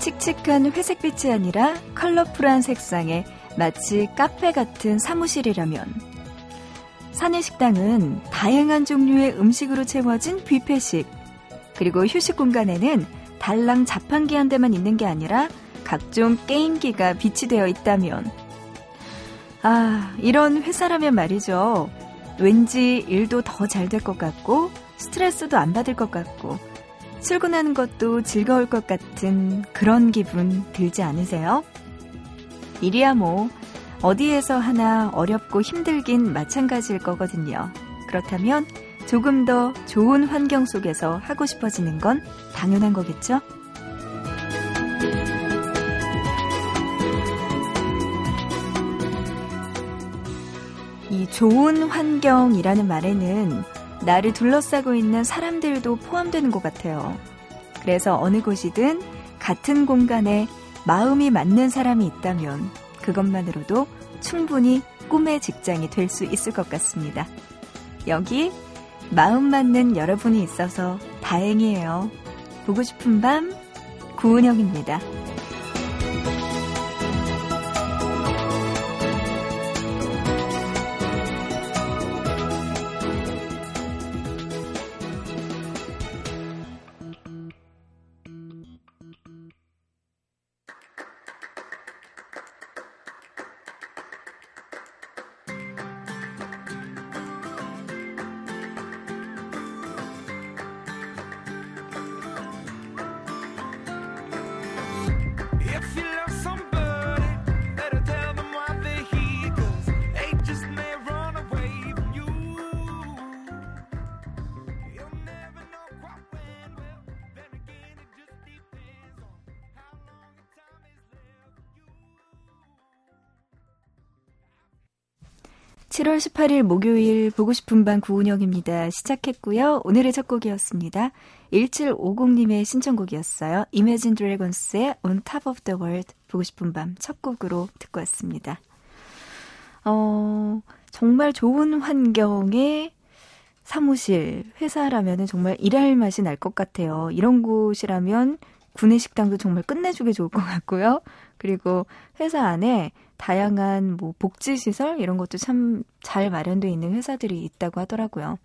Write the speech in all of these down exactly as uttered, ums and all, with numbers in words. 칙칙한 회색빛이 아니라 컬러풀한 색상의 마치 카페 같은 사무실이라면 산의 식당은 다양한 종류의 음식으로 채워진 뷔페식, 그리고 휴식 공간에는 달랑 자판기 한 대만 있는 게 아니라 각종 게임기가 비치되어 있다면, 아, 이런 회사라면 말이죠. 왠지 일도 더 잘 될 것 같고 스트레스도 안 받을 것 같고 출근하는 것도 즐거울 것 같은 그런 기분 들지 않으세요? 일이야 뭐 어디에서 하나 어렵고 힘들긴 마찬가지일 거거든요. 그렇다면 조금 더 좋은 환경 속에서 하고 싶어지는 건 당연한 거겠죠? 이 좋은 환경이라는 말에는 나를 둘러싸고 있는 사람들도 포함되는 것 같아요. 그래서 어느 곳이든 같은 공간에 마음이 맞는 사람이 있다면 그것만으로도 충분히 꿈의 직장이 될 수 있을 것 같습니다. 여기 마음 맞는 여러분이 있어서 다행이에요. 보고 싶은 밤, 구은영입니다. 칠월 십팔일 목요일 보고 싶은 밤 구은영입니다. 시작했고요. 오늘의 첫 곡이었습니다. 일칠오공님의 신청곡이었어요. Imagine Dragons의 On Top of the World, 보고 싶은 밤 첫 곡으로 듣고 왔습니다. 어, 정말 좋은 환경의 사무실, 회사라면 정말 일할 맛이 날 것 같아요. 이런 곳이라면 구내 식당도 정말 끝내주게 좋을 것 같고요. 그리고 회사 안에 다양한 뭐 복지시설 이런 것도 참 잘 마련되어 있는 회사들이 있다고 하더라고요.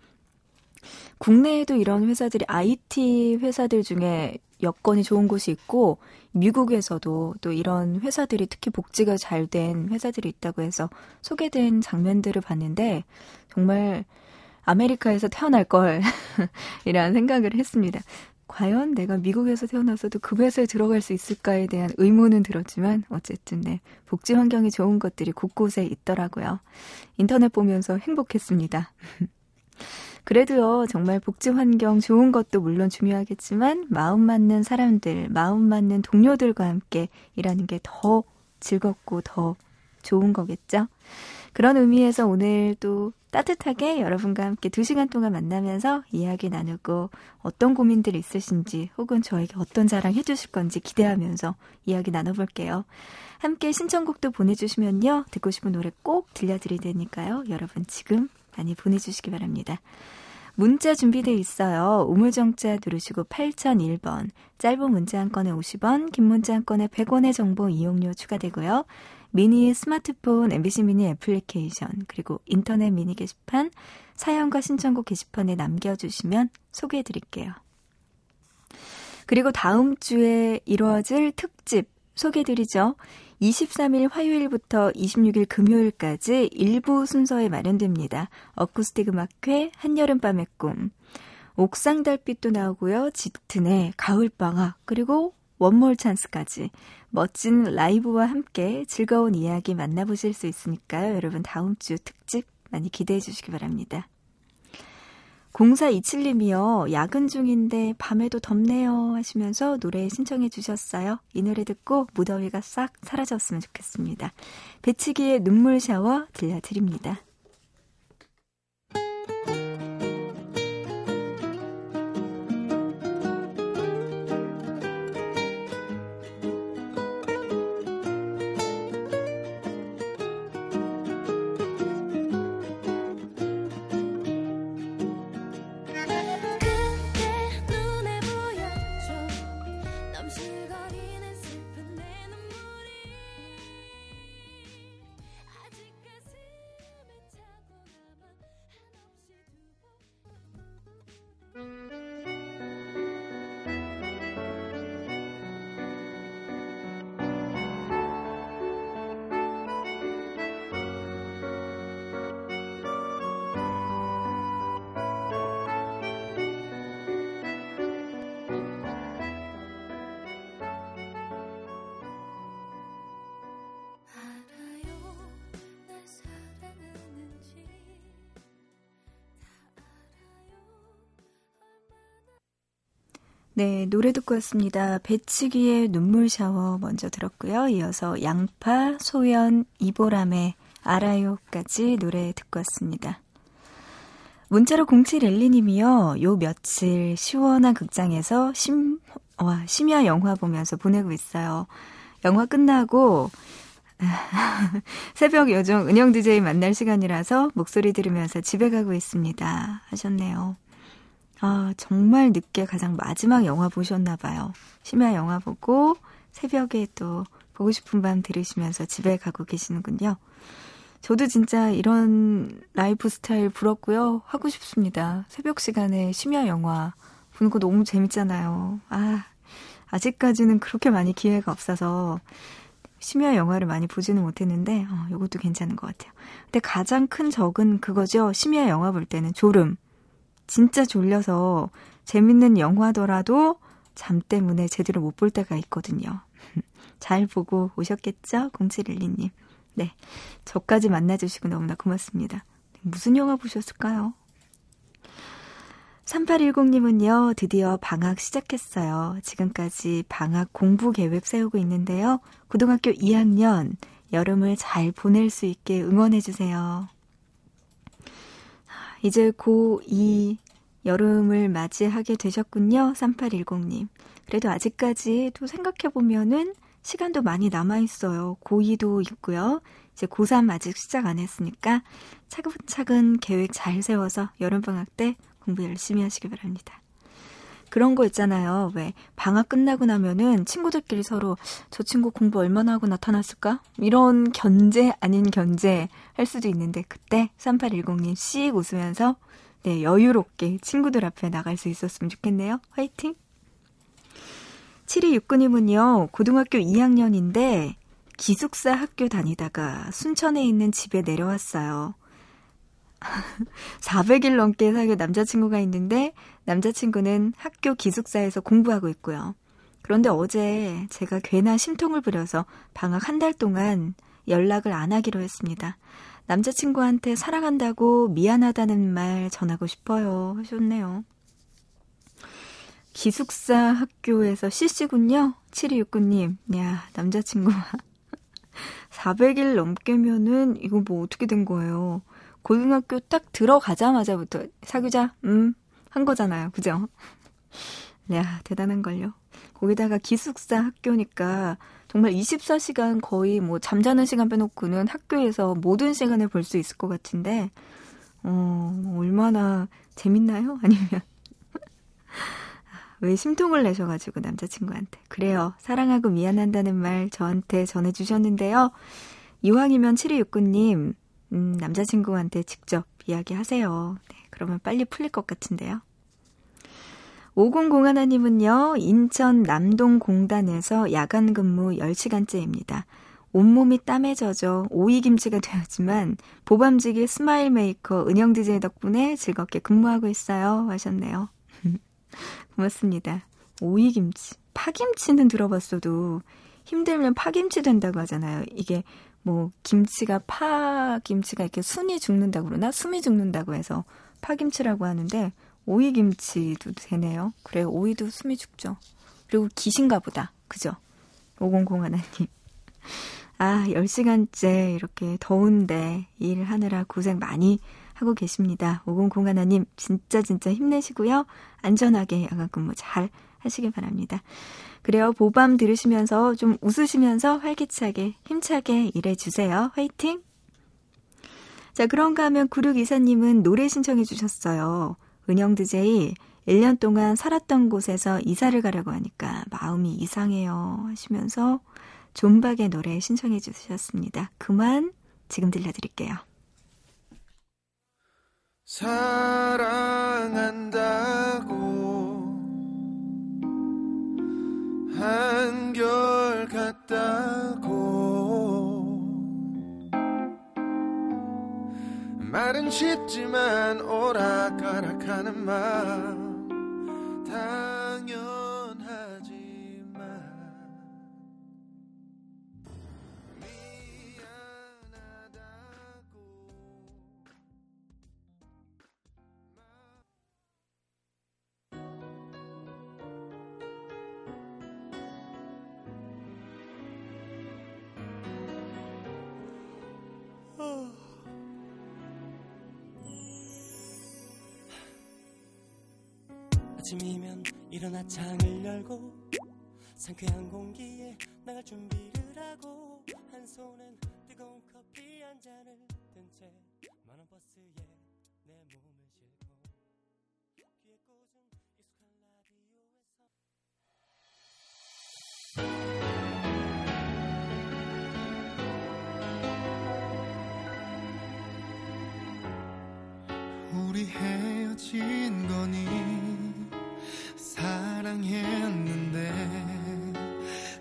국내에도 이런 회사들이 아이티 회사들 중에 여건이 좋은 곳이 있고, 미국에서도 또 이런 회사들이 특히 복지가 잘 된 회사들이 있다고 해서 소개된 장면들을 봤는데 정말 아메리카에서 태어날 걸 이라는 생각을 했습니다. 과연 내가 미국에서 태어나서도 그 회사에 들어갈 수 있을까에 대한 의문은 들었지만 어쨌든 네, 복지 환경이 좋은 것들이 곳곳에 있더라고요. 인터넷 보면서 행복했습니다. 그래도요, 정말 복지 환경 좋은 것도 물론 중요하겠지만 마음 맞는 사람들, 마음 맞는 동료들과 함께 일하는 게 더 즐겁고 더 좋은 거겠죠. 그런 의미에서 오늘 또 따뜻하게 여러분과 함께 두 시간 동안 만나면서 이야기 나누고 어떤 고민들이 있으신지 혹은 저에게 어떤 자랑 해주실 건지 기대하면서 이야기 나눠볼게요. 함께 신청곡도 보내주시면요, 듣고 싶은 노래 꼭 들려드릴 테니까요. 여러분 지금 많이 보내주시기 바랍니다. 문자 준비되어 있어요. 우물정자 누르시고 팔공공일 번, 짧은 문자 한 건에 오십 원, 긴 문자 한 건에 백 원의 정보 이용료 추가되고요. 미니 스마트폰, 엠비씨 미니 애플리케이션, 그리고 인터넷 미니 게시판, 사연과 신청곡 게시판에 남겨주시면 소개해드릴게요. 그리고 다음 주에 이루어질 특집 소개해드리죠. 이십삼일 화요일부터 이십육일 금요일까지 일부 순서에 마련됩니다. 어쿠스틱 음악회, 한여름밤의 꿈, 옥상 달빛도 나오고요. 짙은의 가을방학, 그리고 원몰 찬스까지 멋진 라이브와 함께 즐거운 이야기 만나보실 수 있으니까요. 여러분 다음 주 특집 많이 기대해 주시기 바랍니다. 공사이칠님이요. 야근 중인데 밤에도 덥네요 하시면서 노래 신청해 주셨어요. 이 노래 듣고 무더위가 싹 사라졌으면 좋겠습니다. 배치기의 눈물 샤워 들려드립니다. 네, 노래 듣고 왔습니다. 배치기의 눈물 샤워 먼저 들었고요. 이어서 양파, 소연, 이보람의 알아요까지 노래 듣고 왔습니다. 문자로 공칠일이님이요. 요 며칠 시원한 극장에서 심, 와, 심야 영화 보면서 보내고 있어요. 영화 끝나고 새벽 요정 은영 디제이 만날 시간이라서 목소리 들으면서 집에 가고 있습니다 하셨네요. 아, 정말 늦게 가장 마지막 영화 보셨나 봐요. 심야 영화 보고 새벽에 또 보고 싶은 밤 들으시면서 집에 가고 계시는군요. 저도 진짜 이런 라이프 스타일 부럽고요. 하고 싶습니다. 새벽 시간에 심야 영화 보는 거 너무 재밌잖아요. 아, 아직까지는 그렇게 많이 기회가 없어서 심야 영화를 많이 보지는 못했는데 어, 이것도 괜찮은 것 같아요. 근데 가장 큰 적은 그거죠. 심야 영화 볼 때는 졸음. 진짜 졸려서 재밌는 영화더라도 잠 때문에 제대로 못 볼 때가 있거든요. 잘 보고 오셨겠죠? 공칠일이님. 네, 저까지 만나주시고 너무나 고맙습니다. 무슨 영화 보셨을까요? 삼팔일공님은요. 드디어 방학 시작했어요. 지금까지 방학 공부 계획 세우고 있는데요. 고등학교 이 학년 여름을 잘 보낼 수 있게 응원해주세요. 이제 고이 여름을 맞이하게 되셨군요. 삼팔일공님. 그래도 아직까지 또 생각해보면은 시간도 많이 남아있어요. 고이도 있고요. 이제 고삼 아직 시작 안 했으니까 차근차근 계획 잘 세워서 여름방학 때 공부 열심히 하시기 바랍니다. 그런 거 있잖아요. 왜 방학 끝나고 나면은 친구들끼리 서로 저 친구 공부 얼마나 하고 나타났을까? 이런 견제 아닌 견제 할 수도 있는데 그때 삼팔일공님 씩 웃으면서 네, 여유롭게 친구들 앞에 나갈 수 있었으면 좋겠네요. 화이팅! 칠이육구님은요. 고등학교 이 학년인데 기숙사 학교 다니다가 순천에 있는 집에 내려왔어요. 사백 일 넘게 사귄 남자친구가 있는데 남자친구는 학교 기숙사에서 공부하고 있고요. 그런데 어제 제가 괜한 심통을 부려서 방학 한 달 동안 연락을 안 하기로 했습니다. 남자친구한테 사랑한다고 미안하다는 말 전하고 싶어요 하셨네요. 기숙사 학교에서 씨씨군요. 칠이육구님. 야, 남자친구가 사백 일 넘게면은 이거 뭐 어떻게 된 거예요. 고등학교 딱 들어가자마자부터 사귀자 음 한 거잖아요. 그죠? 야, 대단한걸요. 거기다가 기숙사 학교니까 정말 이십사 시간 거의 뭐 잠자는 시간 빼놓고는 학교에서 모든 시간을 볼 수 있을 것 같은데 어, 얼마나 재밌나요? 아니면 왜 심통을 내셔가지고 남자친구한테 그래요. 사랑하고 미안한다는 말 저한테 전해주셨는데요. 이왕이면 칠이육구님 음, 남자친구한테 직접 이야기하세요. 네, 그러면 빨리 풀릴 것 같은데요. 오공공일님은요. 인천 남동공단에서 야간 근무 열 시간째입니다. 온몸이 땀에 젖어 오이김치가 되었지만 보밤지기 스마일 메이커 은영 디제이 덕분에 즐겁게 근무하고 있어요 하셨네요. 고맙습니다. 오이김치, 파김치는 들어봤어도 힘들면 파김치 된다고 하잖아요. 이게 뭐 김치가 파 김치가 이렇게 순이 죽는다고 그러나 숨이 죽는다고 해서 파김치라고 하는데 오이김치도 되네요. 그래, 오이도 숨이 죽죠. 그리고 기신가 보다. 그죠? 오공공일 님. 아, 열 시간째 이렇게 더운데 일하느라 고생 많이 하고 계십니다. 오공공일 님 진짜 진짜 힘내시고요. 안전하게 야간근무 잘 하시길 바랍니다. 그래요. 보밤 들으시면서 좀 웃으시면서 활기차게 힘차게 일해주세요. 화이팅! 자, 그런가 하면 구육이사 님은 노래 신청해 주셨어요. 은영 디제이, 일 년 동안 살았던 곳에서 이사를 가려고 하니까 마음이 이상해요 하시면서 존박의 노래 신청해 주셨습니다. 그만 지금 들려드릴게요. 사랑한다고 한결같다고 말은 쉽지만 오락가락하는 맘 당연하지만 아침이면 일어나 창을 열고 상쾌한 공기에 나갈 준비를 하고 한 손엔 뜨거운 커피 한 잔을 든 채 만원 버스에 내 몸을 싣고 귀에 꽂은 익숙한 라디오에서 우리 헤어진 거니 사랑했는데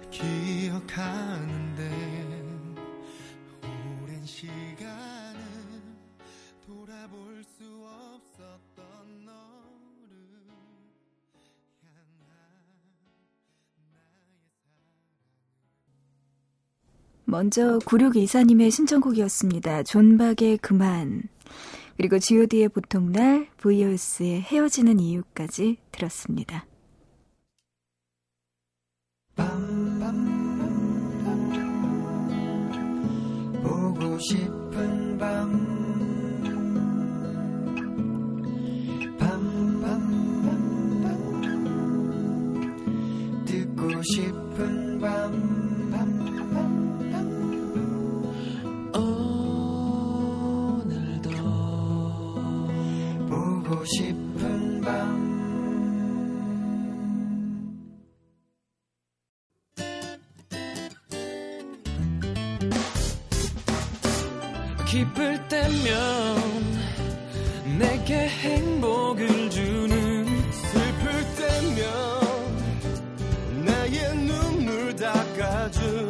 기억하는데 오랜 시간을 돌아볼 수 없었던 너를 향한 나의 사랑. 먼저 구육이사 님의 신청곡이었습니다. 존박의 그만. 그리고 지오디의 보통날, 브이오에스의 헤어지는 이유까지 들었습니다. 밤밤밤밤 보고 싶은 밤 밤밤밤밤 듣고 싶은 밤 싶은 밤. 기쁠 때면 내게 행복을 주는 슬플 때면 나의 눈물 닦아준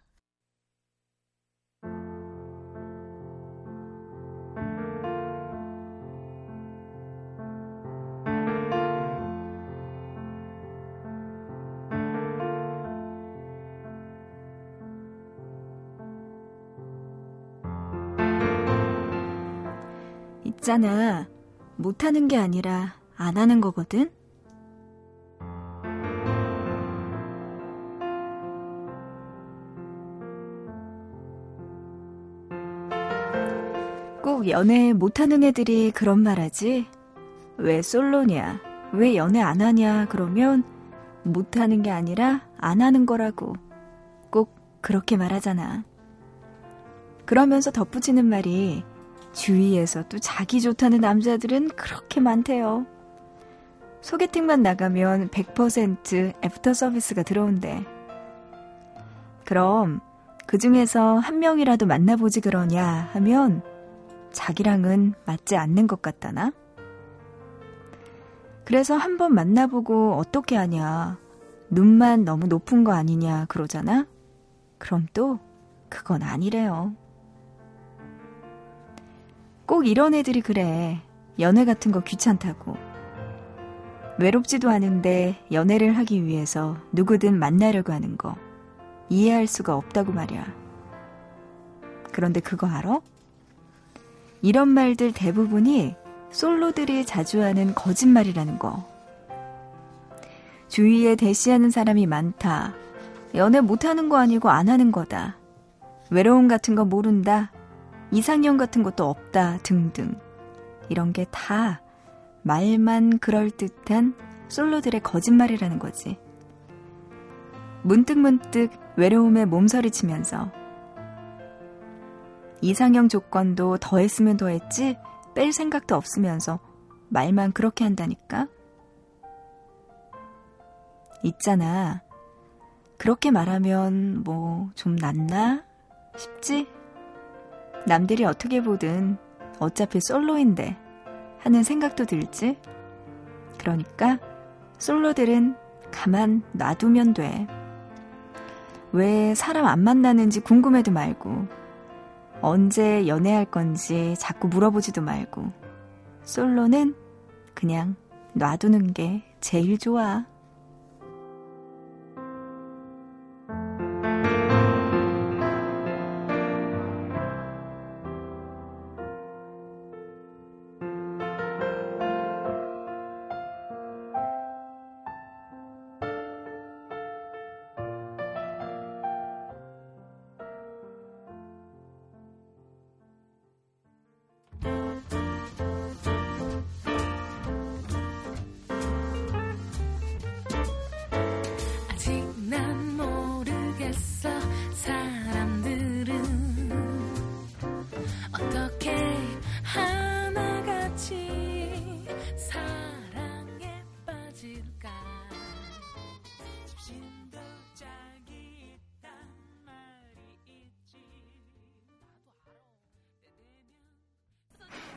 있잖아. 못하는 게 아니라 안 하는 거거든? 꼭 연애 못하는 애들이 그런 말하지? 왜 솔로냐? 왜 연애 안 하냐? 그러면 못하는 게 아니라 안 하는 거라고 꼭 그렇게 말하잖아. 그러면서 덧붙이는 말이 주위에서 또 자기 좋다는 남자들은 그렇게 많대요. 소개팅만 나가면 백 퍼센트 애프터 서비스가 들어온대. 그럼 그 중에서 한 명이라도 만나보지 그러냐 하면 자기랑은 맞지 않는 것 같다나? 그래서 한번 만나보고 어떻게 하냐. 눈만 너무 높은 거 아니냐 그러잖아? 그럼 또 그건 아니래요. 꼭 이런 애들이 그래. 연애 같은 거 귀찮다고. 외롭지도 않은데 연애를 하기 위해서 누구든 만나려고 하는 거 이해할 수가 없다고 말이야. 그런데 그거 알아? 이런 말들 대부분이 솔로들이 자주 하는 거짓말이라는 거. 주위에 대시하는 사람이 많다. 연애 못하는 거 아니고 안 하는 거다. 외로움 같은 거 모른다. 이상형 같은 것도 없다. 등등. 이런 게 다 말만 그럴듯한 솔로들의 거짓말이라는 거지. 문득문득 외로움에 몸서리치면서 이상형 조건도 더했으면 더했지 뺄 생각도 없으면서 말만 그렇게 한다니까? 있잖아. 그렇게 말하면 뭐 좀 낫나 싶지? 남들이 어떻게 보든 어차피 솔로인데 하는 생각도 들지? 그러니까 솔로들은 가만 놔두면 돼. 왜 사람 안 만나는지 궁금해도 말고 언제 연애할 건지 자꾸 물어보지도 말고 솔로는 그냥 놔두는 게 제일 좋아.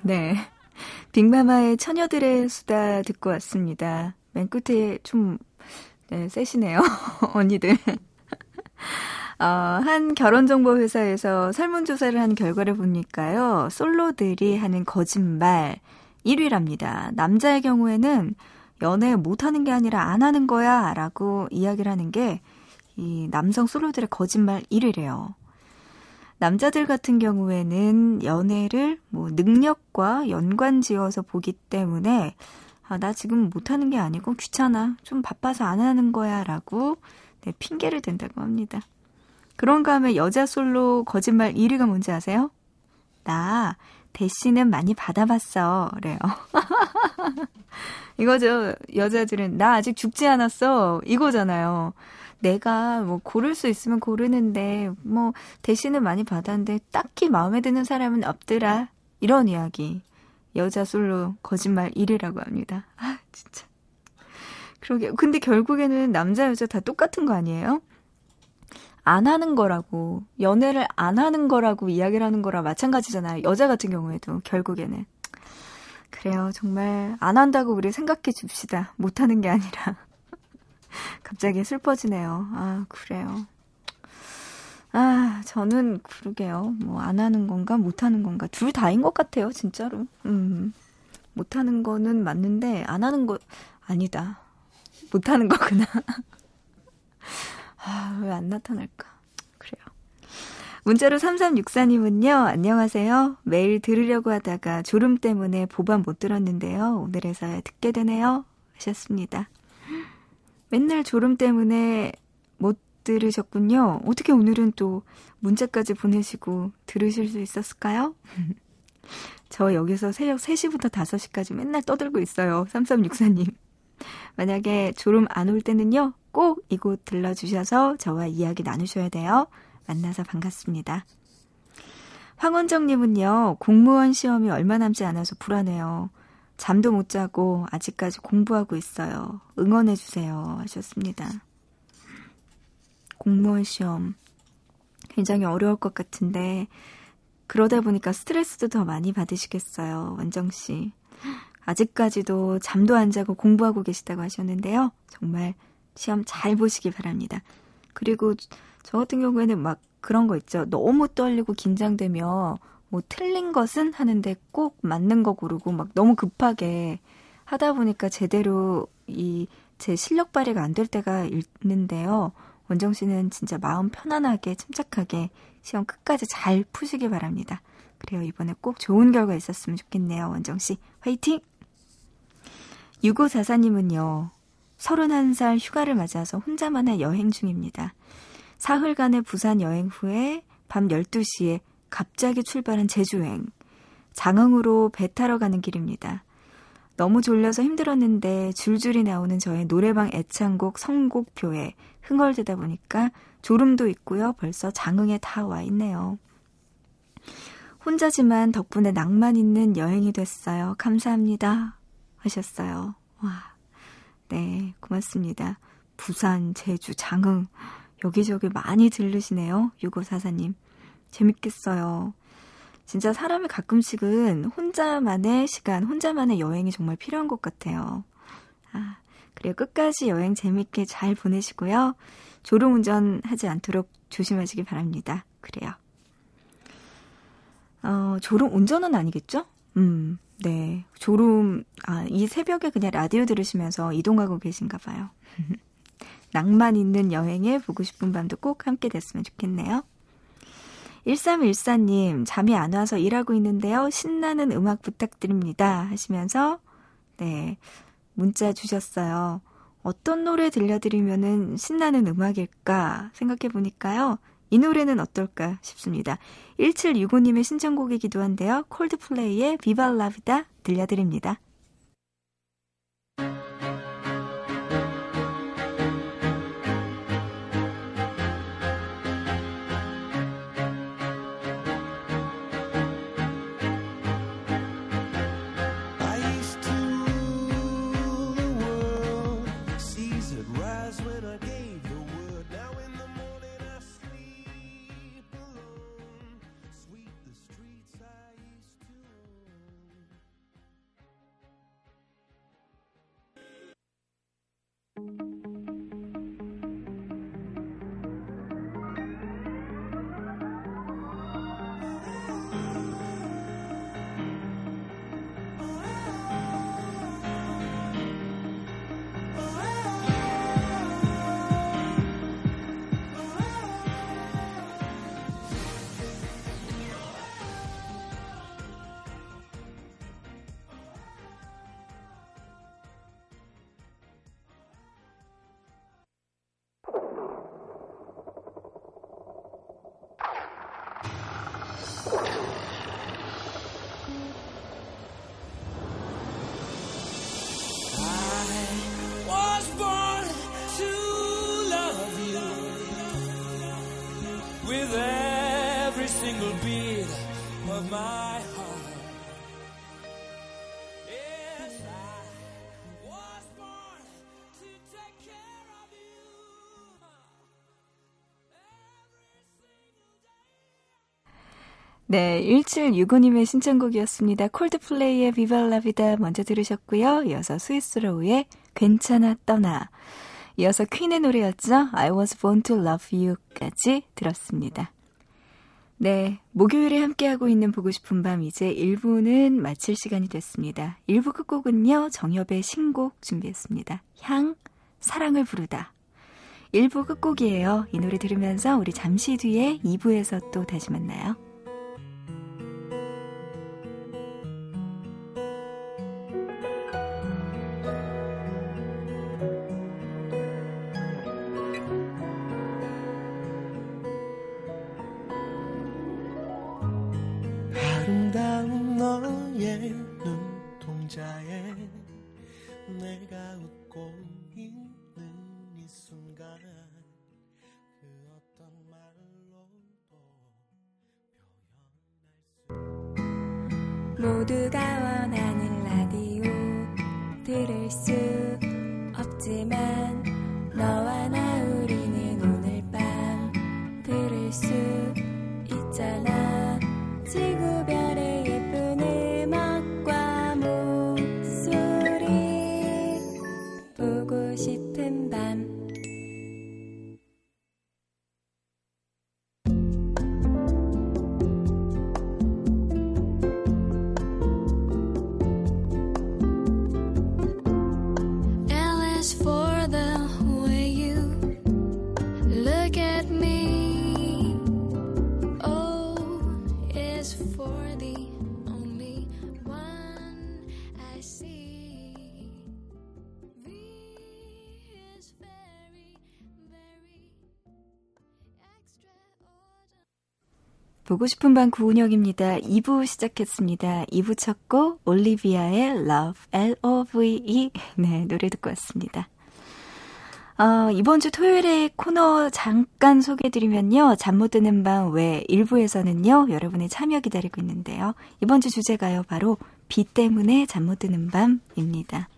네, 빅마마의 처녀들의 수다 듣고 왔습니다. 맨 끝에 좀 네, 세시네요. 언니들. 어, 한 결혼정보회사에서 설문조사를 한 결과를 보니까요. 솔로들이 하는 거짓말 일 위랍니다. 남자의 경우에는 연애 못하는 게 아니라 안 하는 거야 라고 이야기를 하는 게 이 남성 솔로들의 거짓말 일 위래요. 남자들 같은 경우에는 연애를 뭐 능력과 연관지어서 보기 때문에 아, 나 지금 못하는 게 아니고 귀찮아. 좀 바빠서 안 하는 거야 라고 네, 핑계를 댄다고 합니다. 그런가 하면 여자 솔로 거짓말 일 위가 뭔지 아세요? 나 대시는 많이 받아봤어. 그래요. 이거죠. 여자들은 나 아직 죽지 않았어. 이거잖아요. 내가 뭐 고를 수 있으면 고르는데 뭐 대시는 많이 받았는데 딱히 마음에 드는 사람은 없더라. 이런 이야기. 여자 솔로 거짓말 일 위라고 합니다. 아 진짜. 그러게. 근데 결국에는 남자 여자 다 똑같은 거 아니에요? 안 하는 거라고. 연애를 안 하는 거라고 이야기를 하는 거랑 마찬가지잖아요. 여자 같은 경우에도 결국에는. 그래요. 정말 안 한다고 우리 생각해 줍시다. 못 하는 게 아니라. 갑자기 슬퍼지네요. 아, 그래요. 아, 저는 그러게요. 뭐, 안 하는 건가, 못 하는 건가. 둘 다인 것 같아요, 진짜로. 음. 못 하는 거는 맞는데, 안 하는 거, 아니다. 못 하는 거구나. 아, 왜 안 나타날까. 그래요. 문자로 삼삼육사님은요, 안녕하세요. 매일 들으려고 하다가 졸음 때문에 보반 못 들었는데요. 오늘에서야 듣게 되네요. 하셨습니다. 맨날 졸음 때문에 못 들으셨군요. 어떻게 오늘은 또 문자까지 보내시고 들으실 수 있었을까요? 저 여기서 새벽 세 시부터 다섯 시까지 맨날 떠들고 있어요. 삼삼육사님. 만약에 졸음 안 올 때는요. 꼭 이곳 들러주셔서 저와 이야기 나누셔야 돼요. 만나서 반갑습니다. 황원정님은요. 공무원 시험이 얼마 남지 않아서 불안해요. 잠도 못 자고 아직까지 공부하고 있어요. 응원해 주세요. 하셨습니다. 공무원 시험 굉장히 어려울 것 같은데 그러다 보니까 스트레스도 더 많이 받으시겠어요. 원정 씨. 아직까지도 잠도 안 자고 공부하고 계시다고 하셨는데요. 정말 시험 잘 보시기 바랍니다. 그리고 저 같은 경우에는 막 그런 거 있죠. 너무 떨리고 긴장되며 뭐 틀린 것은 하는데 꼭 맞는 거 고르고 막 너무 급하게 하다 보니까 제대로 이 제 실력 발휘가 안 될 때가 있는데요. 원정 씨는 진짜 마음 편안하게 침착하게 시험 끝까지 잘 푸시기 바랍니다. 그래요. 이번에 꼭 좋은 결과 있었으면 좋겠네요. 원정 씨 화이팅! 육오사사님은요. 서른한 살 휴가를 맞아서 혼자만의 여행 중입니다. 사흘간의 부산 여행 후에 밤 열두 시에 갑자기 출발한 제주행. 장흥으로 배 타러 가는 길입니다. 너무 졸려서 힘들었는데 줄줄이 나오는 저의 노래방 애창곡 선곡표에 흥얼대다 보니까 졸음도 있고요. 벌써 장흥에 다 와 있네요. 혼자지만 덕분에 낭만 있는 여행이 됐어요. 감사합니다. 하셨어요. 와, 네, 고맙습니다. 부산, 제주, 장흥 여기저기 많이 들르시네요. 육오사사님. 재밌겠어요. 진짜 사람이 가끔씩은 혼자만의 시간, 혼자만의 여행이 정말 필요한 것 같아요. 아, 그리고 끝까지 여행 재밌게 잘 보내시고요. 졸음운전 하지 않도록 조심하시기 바랍니다. 그래요. 어, 졸음운전은 아니겠죠? 음, 네. 졸음, 아, 이 새벽에 그냥 라디오 들으시면서 이동하고 계신가 봐요. 낭만 있는 여행에 보고 싶은 밤도 꼭 함께 됐으면 좋겠네요. 일삼일사님, 잠이 안 와서 일하고 있는데요. 신나는 음악 부탁드립니다. 하시면서, 네, 문자 주셨어요. 어떤 노래 들려드리면은 신나는 음악일까 생각해보니까요. 이 노래는 어떨까 싶습니다. 일칠육오님의 신청곡이기도 한데요. 콜드플레이의 Viva La Vida 들려드립니다. 네, 일칠육오님의 신청곡이었습니다. 콜드플레이의 Viva La Vida 먼저 들으셨고요. 이어서 스위스로우의 괜찮아 떠나. 이어서 퀸의 노래였죠. I was born to love you까지 들었습니다. 네, 목요일에 함께하고 있는 보고 싶은 밤 이제 일 부는 마칠 시간이 됐습니다. 일 부 끝곡은요. 정엽의 신곡 준비했습니다. 향, 사랑을 부르다. 일 부 끝곡이에요. 이 노래 들으면서 우리 잠시 뒤에 이 부에서 또 다시 만나요. 아름다운 너의 눈동자에 내가 웃고 있는 이 순간 그 어떤 말로도 표현할 수 모두가 원하는 라디오 들을 수 없지만 너와 나 우리는 오늘 밤 들을 수 있잖아 지구별의 예쁜 음악과 목소리 보고 싶은 밤 보고 싶은 밤 구은영입니다. 이 부 시작했습니다. 이 부 첫 곡 올리비아의 Love, 엘 오 브이 이 네, 노래 듣고 왔습니다. 어, 이번 주 토요일에 코너 잠깐 소개해드리면요. 잠 못 드는 밤 외 일 부에서는요. 여러분의 참여 기다리고 있는데요. 이번 주 주제가요. 바로 비 때문에 잠 못 드는 밤입니다.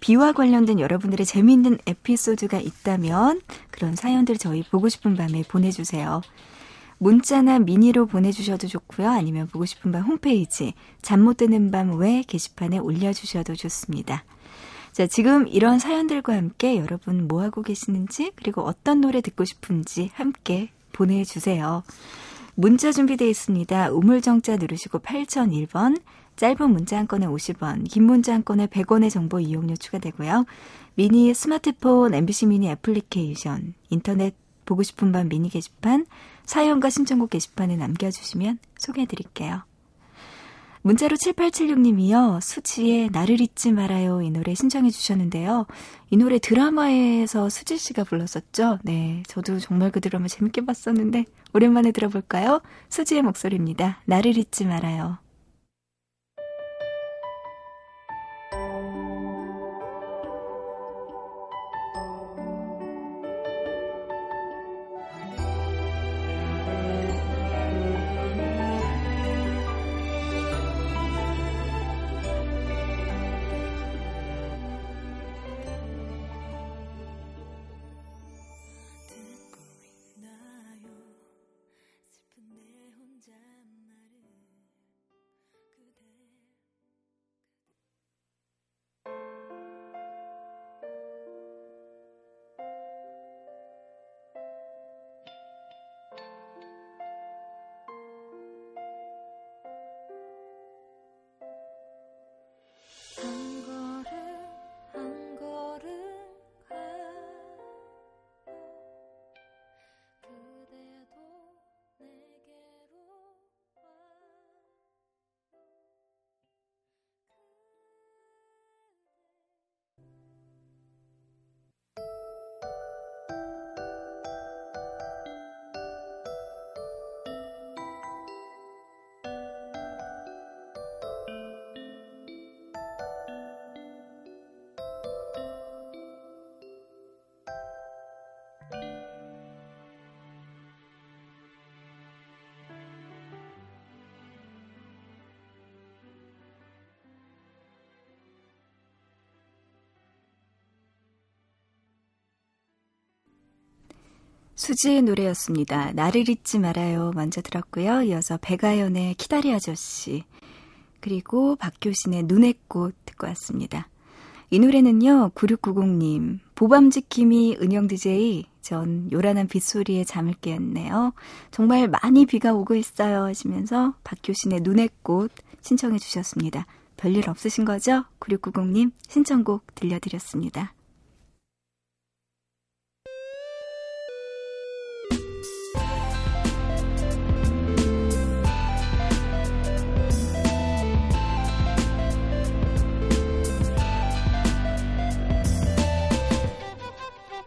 비와 관련된 여러분들의 재미있는 에피소드가 있다면 그런 사연들 저희 보고 싶은 밤에 보내주세요. 문자나 미니로 보내주셔도 좋고요. 아니면 보고 싶은 밤 홈페이지 잠 못 드는 밤 외 게시판에 올려주셔도 좋습니다. 자, 지금 이런 사연들과 함께 여러분 뭐하고 계시는지 그리고 어떤 노래 듣고 싶은지 함께 보내주세요. 문자 준비되어 있습니다. 우물정자 누르시고 팔공공일 번, 짧은 문자 한 건에 오십 원, 긴 문자 한 건에 백 원의 정보 이용료 추가되고요. 미니 스마트폰, 엠비씨 미니 애플리케이션, 인터넷 보고 싶은 밤 미니 게시판, 사연과 신청곡 게시판에 남겨주시면 소개해드릴게요. 문자로 칠팔칠육 님이요. 수지의 나를 잊지 말아요. 이 노래 신청해 주셨는데요. 이 노래 드라마에서 수지 씨가 불렀었죠. 네, 저도 정말 그 드라마 재밌게 봤었는데 오랜만에 들어볼까요? 수지의 목소리입니다. 나를 잊지 말아요. 수지의 노래였습니다. 나를 잊지 말아요 먼저 들었고요. 이어서 백아연의 키다리 아저씨 그리고 박효신의 눈의 꽃 듣고 왔습니다. 이 노래는요. 구육구공 님 보밤지킴이 은영 디제이 전 요란한 빗소리에 잠을 깼네요. 정말 많이 비가 오고 있어요 하시면서 박효신의 눈의 꽃 신청해 주셨습니다. 별일 없으신 거죠? 구육구공 님 신청곡 들려드렸습니다.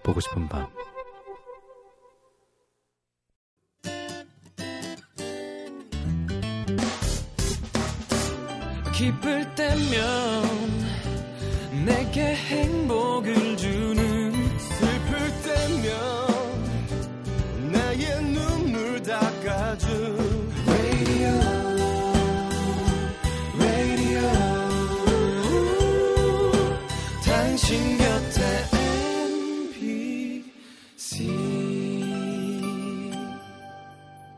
보고 싶은 밤 기쁠 때면 내게 행복을 주는 슬플 때면 나의 눈물 닦아줘 Radio Radio 당신 곁에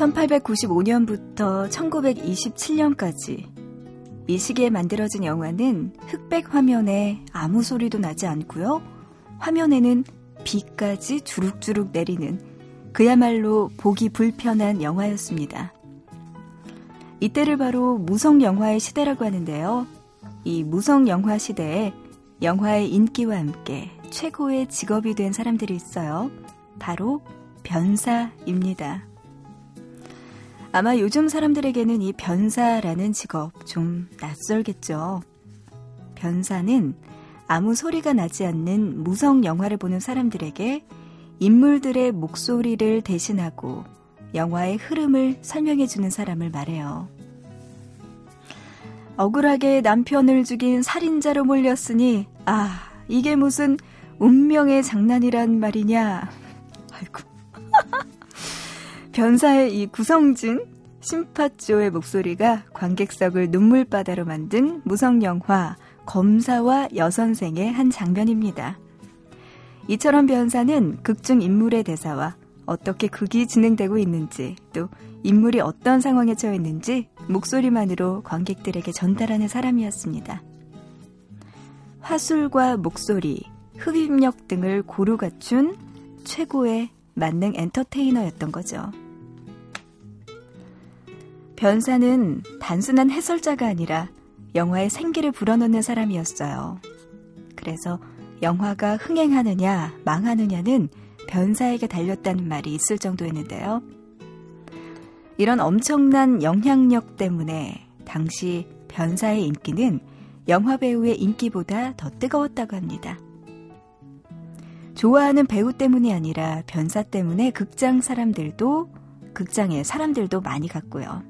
천팔백구십오 년부터 천구백이십칠 년까지 이 시기에 만들어진 영화는 흑백 화면에 아무 소리도 나지 않고요. 화면에는 비까지 주룩주룩 내리는 그야말로 보기 불편한 영화였습니다. 이때를 바로 무성 영화의 시대라고 하는데요. 이 무성 영화 시대에 영화의 인기와 함께 최고의 직업이 된 사람들이 있어요. 바로 변사입니다. 아마 요즘 사람들에게는 이 변사라는 직업 좀 낯설겠죠. 변사는 아무 소리가 나지 않는 무성 영화를 보는 사람들에게 인물들의 목소리를 대신하고 영화의 흐름을 설명해주는 사람을 말해요. 억울하게 남편을 죽인 살인자로 몰렸으니 아, 이게 무슨 운명의 장난이란 말이냐. 아이고. 변사의 이 구성진 심파조의 목소리가 관객석을 눈물바다로 만든 무성영화 검사와 여선생의 한 장면입니다. 이처럼 변사는 극중 인물의 대사와 어떻게 극이 진행되고 있는지 또 인물이 어떤 상황에 처해 있는지 목소리만으로 관객들에게 전달하는 사람이었습니다. 화술과 목소리, 흡입력 등을 고루 갖춘 최고의 만능 엔터테이너였던 거죠. 변사는 단순한 해설자가 아니라 영화의 생기를 불어넣는 사람이었어요. 그래서 영화가 흥행하느냐 망하느냐는 변사에게 달렸다는 말이 있을 정도였는데요. 이런 엄청난 영향력 때문에 당시 변사의 인기는 영화배우의 인기보다 더 뜨거웠다고 합니다. 좋아하는 배우 때문이 아니라 변사 때문에 극장 사람들도, 극장의 사람들도 많이 갔고요.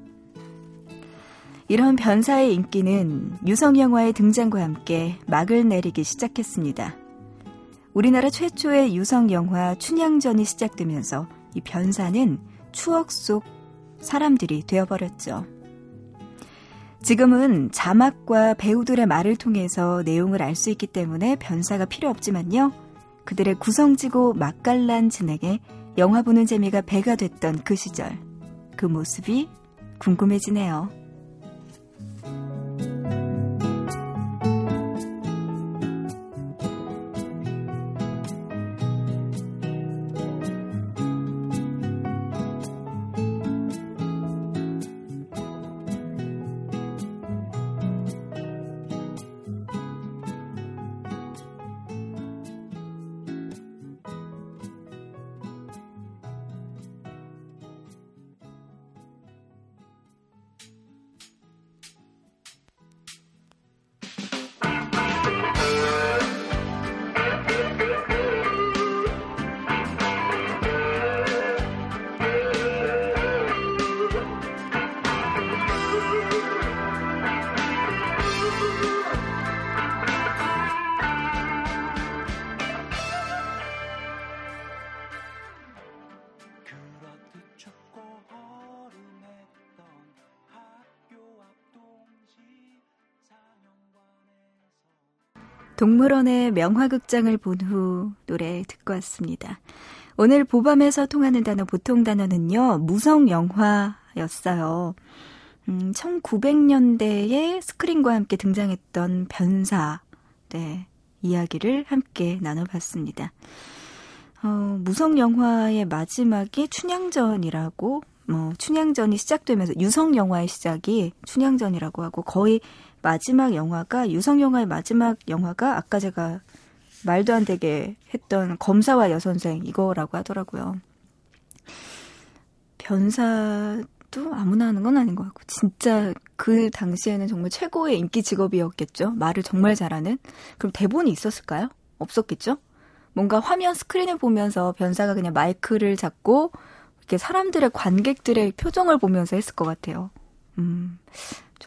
이런 변사의 인기는 유성영화의 등장과 함께 막을 내리기 시작했습니다. 우리나라 최초의 유성영화 춘향전이 시작되면서 이 변사는 추억 속 사람들이 되어버렸죠. 지금은 자막과 배우들의 말을 통해서 내용을 알 수 있기 때문에 변사가 필요 없지만요. 그들의 구성지고 맛깔난 진행에 영화 보는 재미가 배가 됐던 그 시절, 그 모습이 궁금해지네요. 동물원의 명화극장을 본 후 노래 듣고 왔습니다. 오늘 보밤에서 통하는 단어, 보통 단어는요, 무성영화였어요. 음, 천구백 년대에 스크린과 함께 등장했던 변사, 네, 이야기를 함께 나눠봤습니다. 어, 무성영화의 마지막이 춘향전이라고, 뭐, 춘향전이 시작되면서, 유성영화의 시작이 춘향전이라고 하고, 거의 마지막 영화가, 유성영화의 마지막 영화가 아까 제가 말도 안 되게 했던 검사와 여선생 이거라고 하더라고요. 변사도 아무나 하는 건 아닌 것 같고 진짜 그 당시에는 정말 최고의 인기 직업이었겠죠. 말을 정말 잘하는. 그럼 대본이 있었을까요? 없었겠죠? 뭔가 화면 스크린을 보면서 변사가 그냥 마이크를 잡고 이렇게 사람들의, 관객들의 표정을 보면서 했을 것 같아요. 음...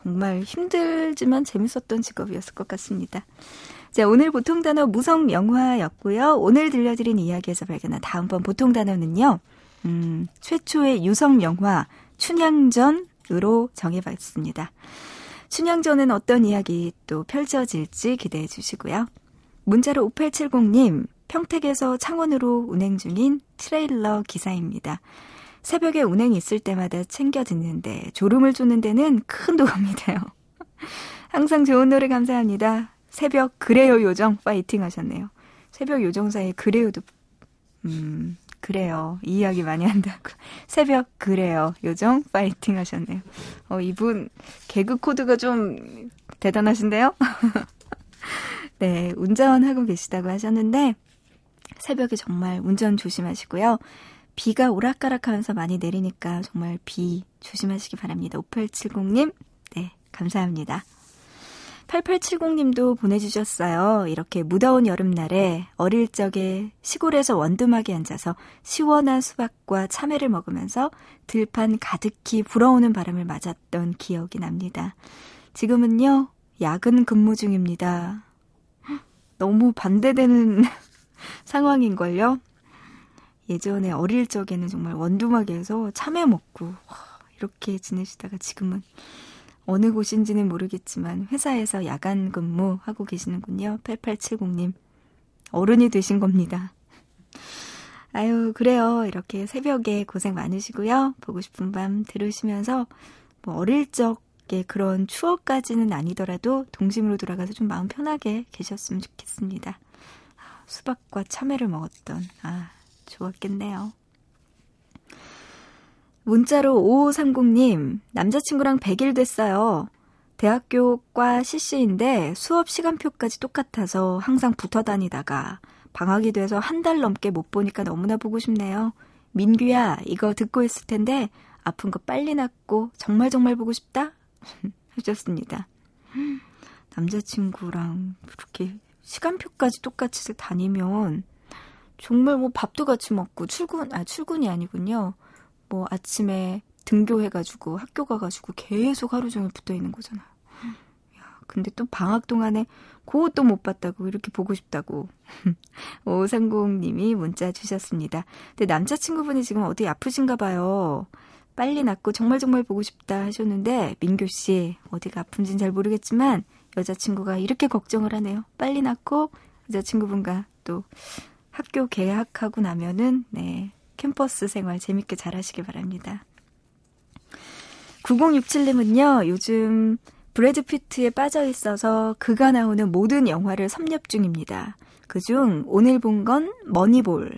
정말 힘들지만 재밌었던 직업이었을 것 같습니다. 자, 오늘 보통 단어 무성 영화였고요. 오늘 들려드린 이야기에서 발견한 다음번 보통 단어는요. 음, 최초의 유성 영화 춘향전으로 정해봤습니다. 춘향전은 어떤 이야기 또 펼쳐질지 기대해 주시고요. 문자로 오팔칠공님, 평택에서 창원으로 운행 중인 트레일러 기사입니다. 새벽에 운행 있을 때마다 챙겨 듣는데 졸음을 쫓는 데는 큰 도움이 돼요. 항상 좋은 노래 감사합니다. 새벽 그래요 요정 파이팅 하셨네요. 새벽 요정 사이에 그래요도 음, 그래요. 이 이야기 많이 한다고. 새벽 그래요. 요정 파이팅 하셨네요. 어, 이분 개그 코드가 좀 대단하신데요. 네, 운전하고 계시다고 하셨는데 새벽에 정말 운전 조심하시고요. 비가 오락가락하면서 많이 내리니까 정말 비 조심하시기 바랍니다. 오팔칠공님, 네, 감사합니다. 팔팔칠공님도 보내주셨어요. 이렇게 무더운 여름날에 어릴 적에 시골에서 원두막에 앉아서 시원한 수박과 참외를 먹으면서 들판 가득히 불어오는 바람을 맞았던 기억이 납니다. 지금은요, 야근 근무 중입니다. 너무 반대되는 상황인걸요. 예전에 어릴 적에는 정말 원두막에서 참외 먹고 이렇게 지내시다가 지금은 어느 곳인지는 모르겠지만 회사에서 야간 근무하고 계시는군요. 팔팔칠공님, 어른이 되신 겁니다. 아유, 그래요. 이렇게 새벽에 고생 많으시고요. 보고 싶은 밤 들으시면서 뭐 어릴 적의 그런 추억까지는 아니더라도 동심으로 돌아가서 좀 마음 편하게 계셨으면 좋겠습니다. 수박과 참외를 먹었던, 아, 좋았겠네요. 문자로 오오삼공님, 남자친구랑 백일 됐어요. 대학교과 씨씨인데 수업 시간표까지 똑같아서 항상 붙어 다니다가 방학이 돼서 한 달 넘게 못 보니까 너무나 보고 싶네요. 민규야, 이거 듣고 있을 텐데 아픈 거 빨리 낫고 정말 정말 보고 싶다? 하셨습니다. 남자친구랑 그렇게 시간표까지 똑같이 다니면 정말 뭐 밥도 같이 먹고 출근, 아, 출근이 아니군요. 뭐 아침에 등교해가지고 학교 가가지고 계속 하루 종일 붙어있는 거잖아. 야, 근데 또 방학 동안에 그것도 못 봤다고 이렇게 보고 싶다고 오삼공님이 문자 주셨습니다. 근데 남자친구분이 지금 어디 아프신가 봐요. 빨리 낫고 정말 정말 보고 싶다 하셨는데 민규씨, 어디가 아픈지는 잘 모르겠지만 여자친구가 이렇게 걱정을 하네요. 빨리 낫고 여자친구분과 또 학교 개학하고 나면은, 네, 캠퍼스 생활 재밌게 잘 하시길 바랍니다. 구공육칠님은요, 요즘 브래드 피트에 빠져 있어서 그가 나오는 모든 영화를 섭렵 중입니다. 그중 오늘 본 건 머니볼.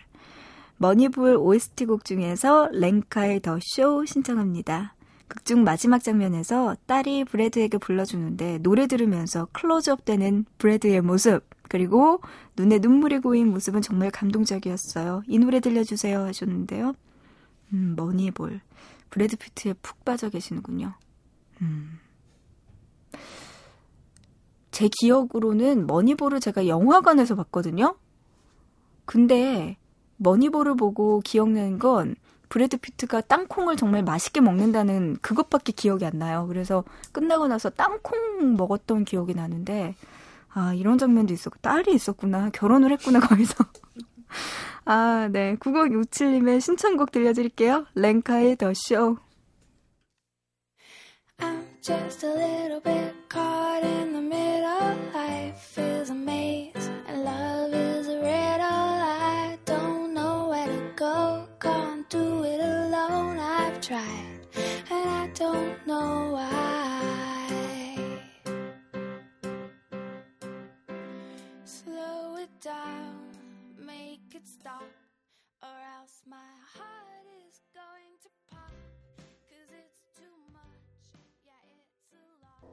머니볼 오에스티 곡 중에서 랭카의 더 쇼 신청합니다. 극중 마지막 장면에서 딸이 브래드에게 불러주는데 노래 들으면서 클로즈업 되는 브래드의 모습, 그리고 눈에 눈물이 고인 모습은 정말 감동적이었어요. 이 노래 들려주세요 하셨는데요. 음, 머니볼. 브래드 피트에 푹 빠져 계시는군요. 음. 제 기억으로는 머니볼을 제가 영화관에서 봤거든요. 근데 머니볼을 보고 기억나는 건 브래드 피트가 땅콩을 정말 맛있게 먹는다는 그것밖에 기억이 안 나요. 그래서 끝나고 나서 땅콩 먹었던 기억이 나는데, 아, 이런 장면도 있었고 딸이 있었구나. 결혼을 했구나 거기서. 아, 네, 구공육칠님의 신청곡 들려드릴게요. 랭카의 더 쇼. I'm just a little bit caught in the middle. Life is a maze and love is a riddle. I don't know where to go. Can't do it alone. I've tried and I don't know why. Make it stop, or else my heart is going to pop. 'Cause it's too much, yeah, it's a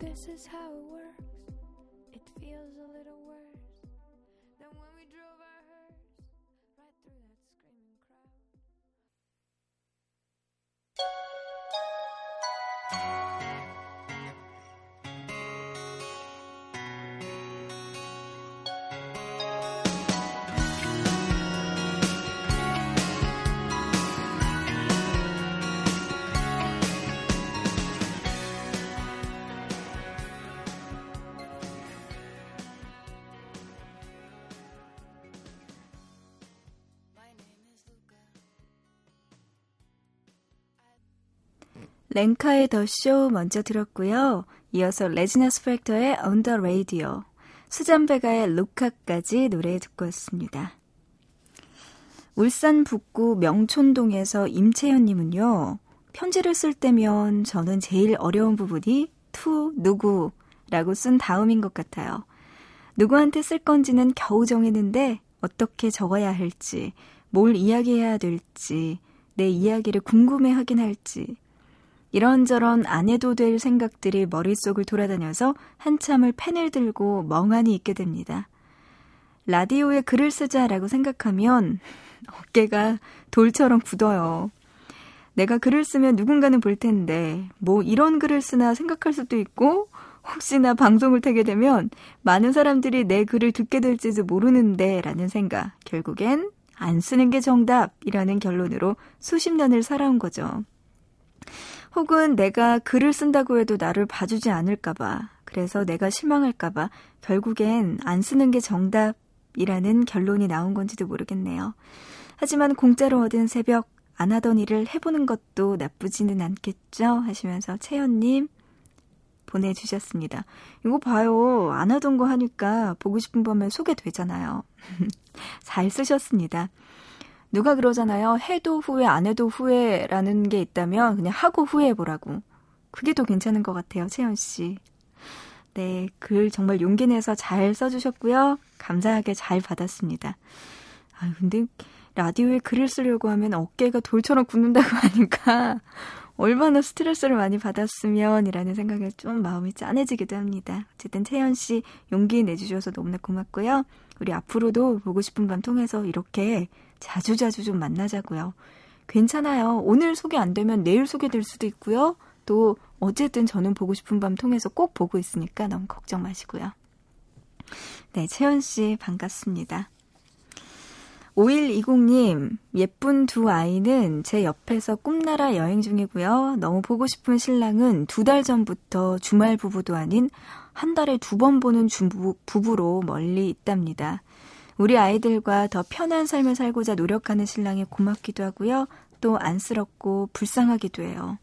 This is how it works. It feels a little worse than when we drove our hearse right through that screaming 랭카의 The Show 먼저 들었고요. 이어서 레지나스 프렉터의 On the Radio, 수잔베가의 루카까지 노래 듣고 왔습니다. 울산 북구 명촌동에서 임채연님은요. 편지를 쓸 때면 저는 제일 어려운 부분이 투, 누구 라고 쓴 다음인 것 같아요. 누구한테 쓸 건지는 겨우 정했는데 어떻게 적어야 할지, 뭘 이야기해야 될지, 내 이야기를 궁금해하긴 할지 이런저런 안 해도 될 생각들이 머릿속을 돌아다녀서 한참을 펜을 들고 멍하니 있게 됩니다. 라디오에 글을 쓰자라고 생각하면 어깨가 돌처럼 굳어요. 내가 글을 쓰면 누군가는 볼 텐데 뭐 이런 글을 쓰나 생각할 수도 있고 혹시나 방송을 타게 되면 많은 사람들이 내 글을 듣게 될지도 모르는데 라는 생각, 결국엔 안 쓰는 게 정답이라는 결론으로 수십 년을 살아온 거죠. 혹은 내가 글을 쓴다고 해도 나를 봐주지 않을까봐, 그래서 내가 실망할까봐 결국엔 안 쓰는 게 정답이라는 결론이 나온 건지도 모르겠네요. 하지만 공짜로 얻은 새벽, 안 하던 일을 해보는 것도 나쁘지는 않겠죠? 하시면서 채연님 보내주셨습니다. 이거 봐요. 안 하던 거 하니까 보고 싶은 밤에 소개되잖아요. 잘 쓰셨습니다. 누가 그러잖아요. 해도 후회, 안 해도 후회라는 게 있다면 그냥 하고 후회해보라고. 그게 더 괜찮은 것 같아요, 채연 씨. 네, 글 정말 용기 내서 잘 써주셨고요. 감사하게 잘 받았습니다. 아, 근데 라디오에 글을 쓰려고 하면 어깨가 돌처럼 굳는다고 하니까 얼마나 스트레스를 많이 받았으면 이라는 생각에 좀 마음이 짠해지기도 합니다. 어쨌든 채연 씨 용기 내주셔서 너무나 고맙고요. 우리 앞으로도 보고 싶은 밤 통해서 이렇게 자주자주 좀 만나자고요. 괜찮아요. 오늘 소개 안 되면 내일 소개될 수도 있고요. 또 어쨌든 저는 보고 싶은 밤 통해서 꼭 보고 있으니까 너무 걱정 마시고요. 네, 채연 씨 반갑습니다. 오일이공님, 예쁜 두 아이는 제 옆에서 꿈나라 여행 중이고요. 너무 보고 싶은 신랑은 두 달 전부터 주말 부부도 아닌 한 달에 두 번 보는 주부, 부부로 멀리 있답니다. 우리 아이들과 더 편한 삶을 살고자 노력하는 신랑이 고맙기도 하고요. 또 안쓰럽고 불쌍하기도 해요.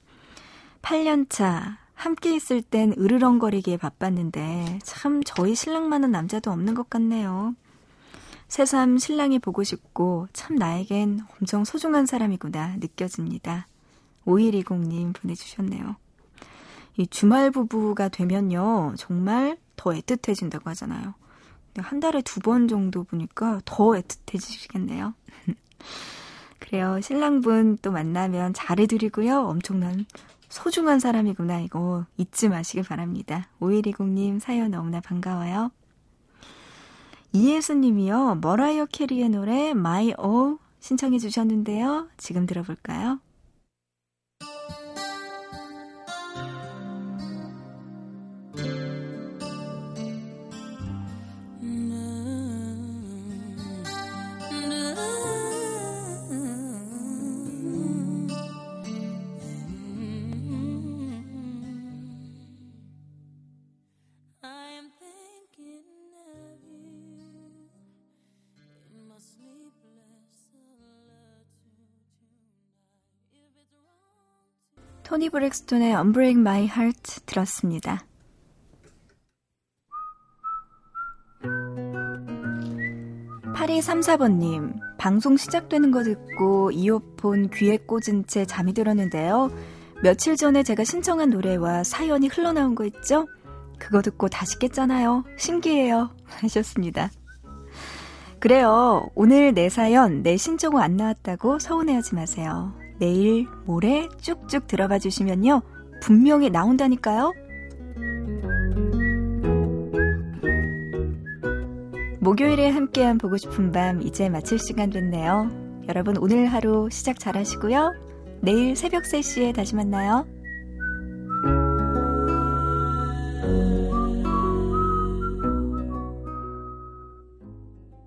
팔 년 차, 함께 있을 땐 으르렁거리기에 바빴는데 참 저희 신랑만한 남자도 없는 것 같네요. 새삼 신랑이 보고 싶고 참 나에겐 엄청 소중한 사람이구나 느껴집니다. 오일이공님 보내주셨네요. 이 주말 부부가 되면요. 정말 더 애틋해진다고 하잖아요. 한 달에 두 번 정도 보니까 더 애틋해지시겠네요. 그래요. 신랑분 또 만나면 잘해드리고요. 엄청난 소중한 사람이구나 이거 잊지 마시길 바랍니다. 오일이공님 사연 너무나 반가워요. 이혜수님이요. 머라이어 캐리의 노래 My All 신청해 주셨는데요. 지금 들어볼까요? 토니 브렉스톤의 Unbreak My Heart 들었습니다. 팔이삼사번님, 방송 시작되는 거 듣고 이어폰 귀에 꽂은 채 잠이 들었는데요. 며칠 전에 제가 신청한 노래와 사연이 흘러나온 거 있죠? 그거 듣고 다시 깼잖아요. 신기해요. 하셨습니다. 그래요. 오늘 내 사연, 내 신청곡 안 나왔다고 서운해하지 마세요. 내일, 모레 쭉쭉 들어봐 주시면요. 분명히 나온다니까요. 목요일에 함께한 보고 싶은 밤 이제 마칠 시간 됐네요. 여러분 오늘 하루 시작 잘 하시고요. 내일 새벽 세 시에 다시 만나요.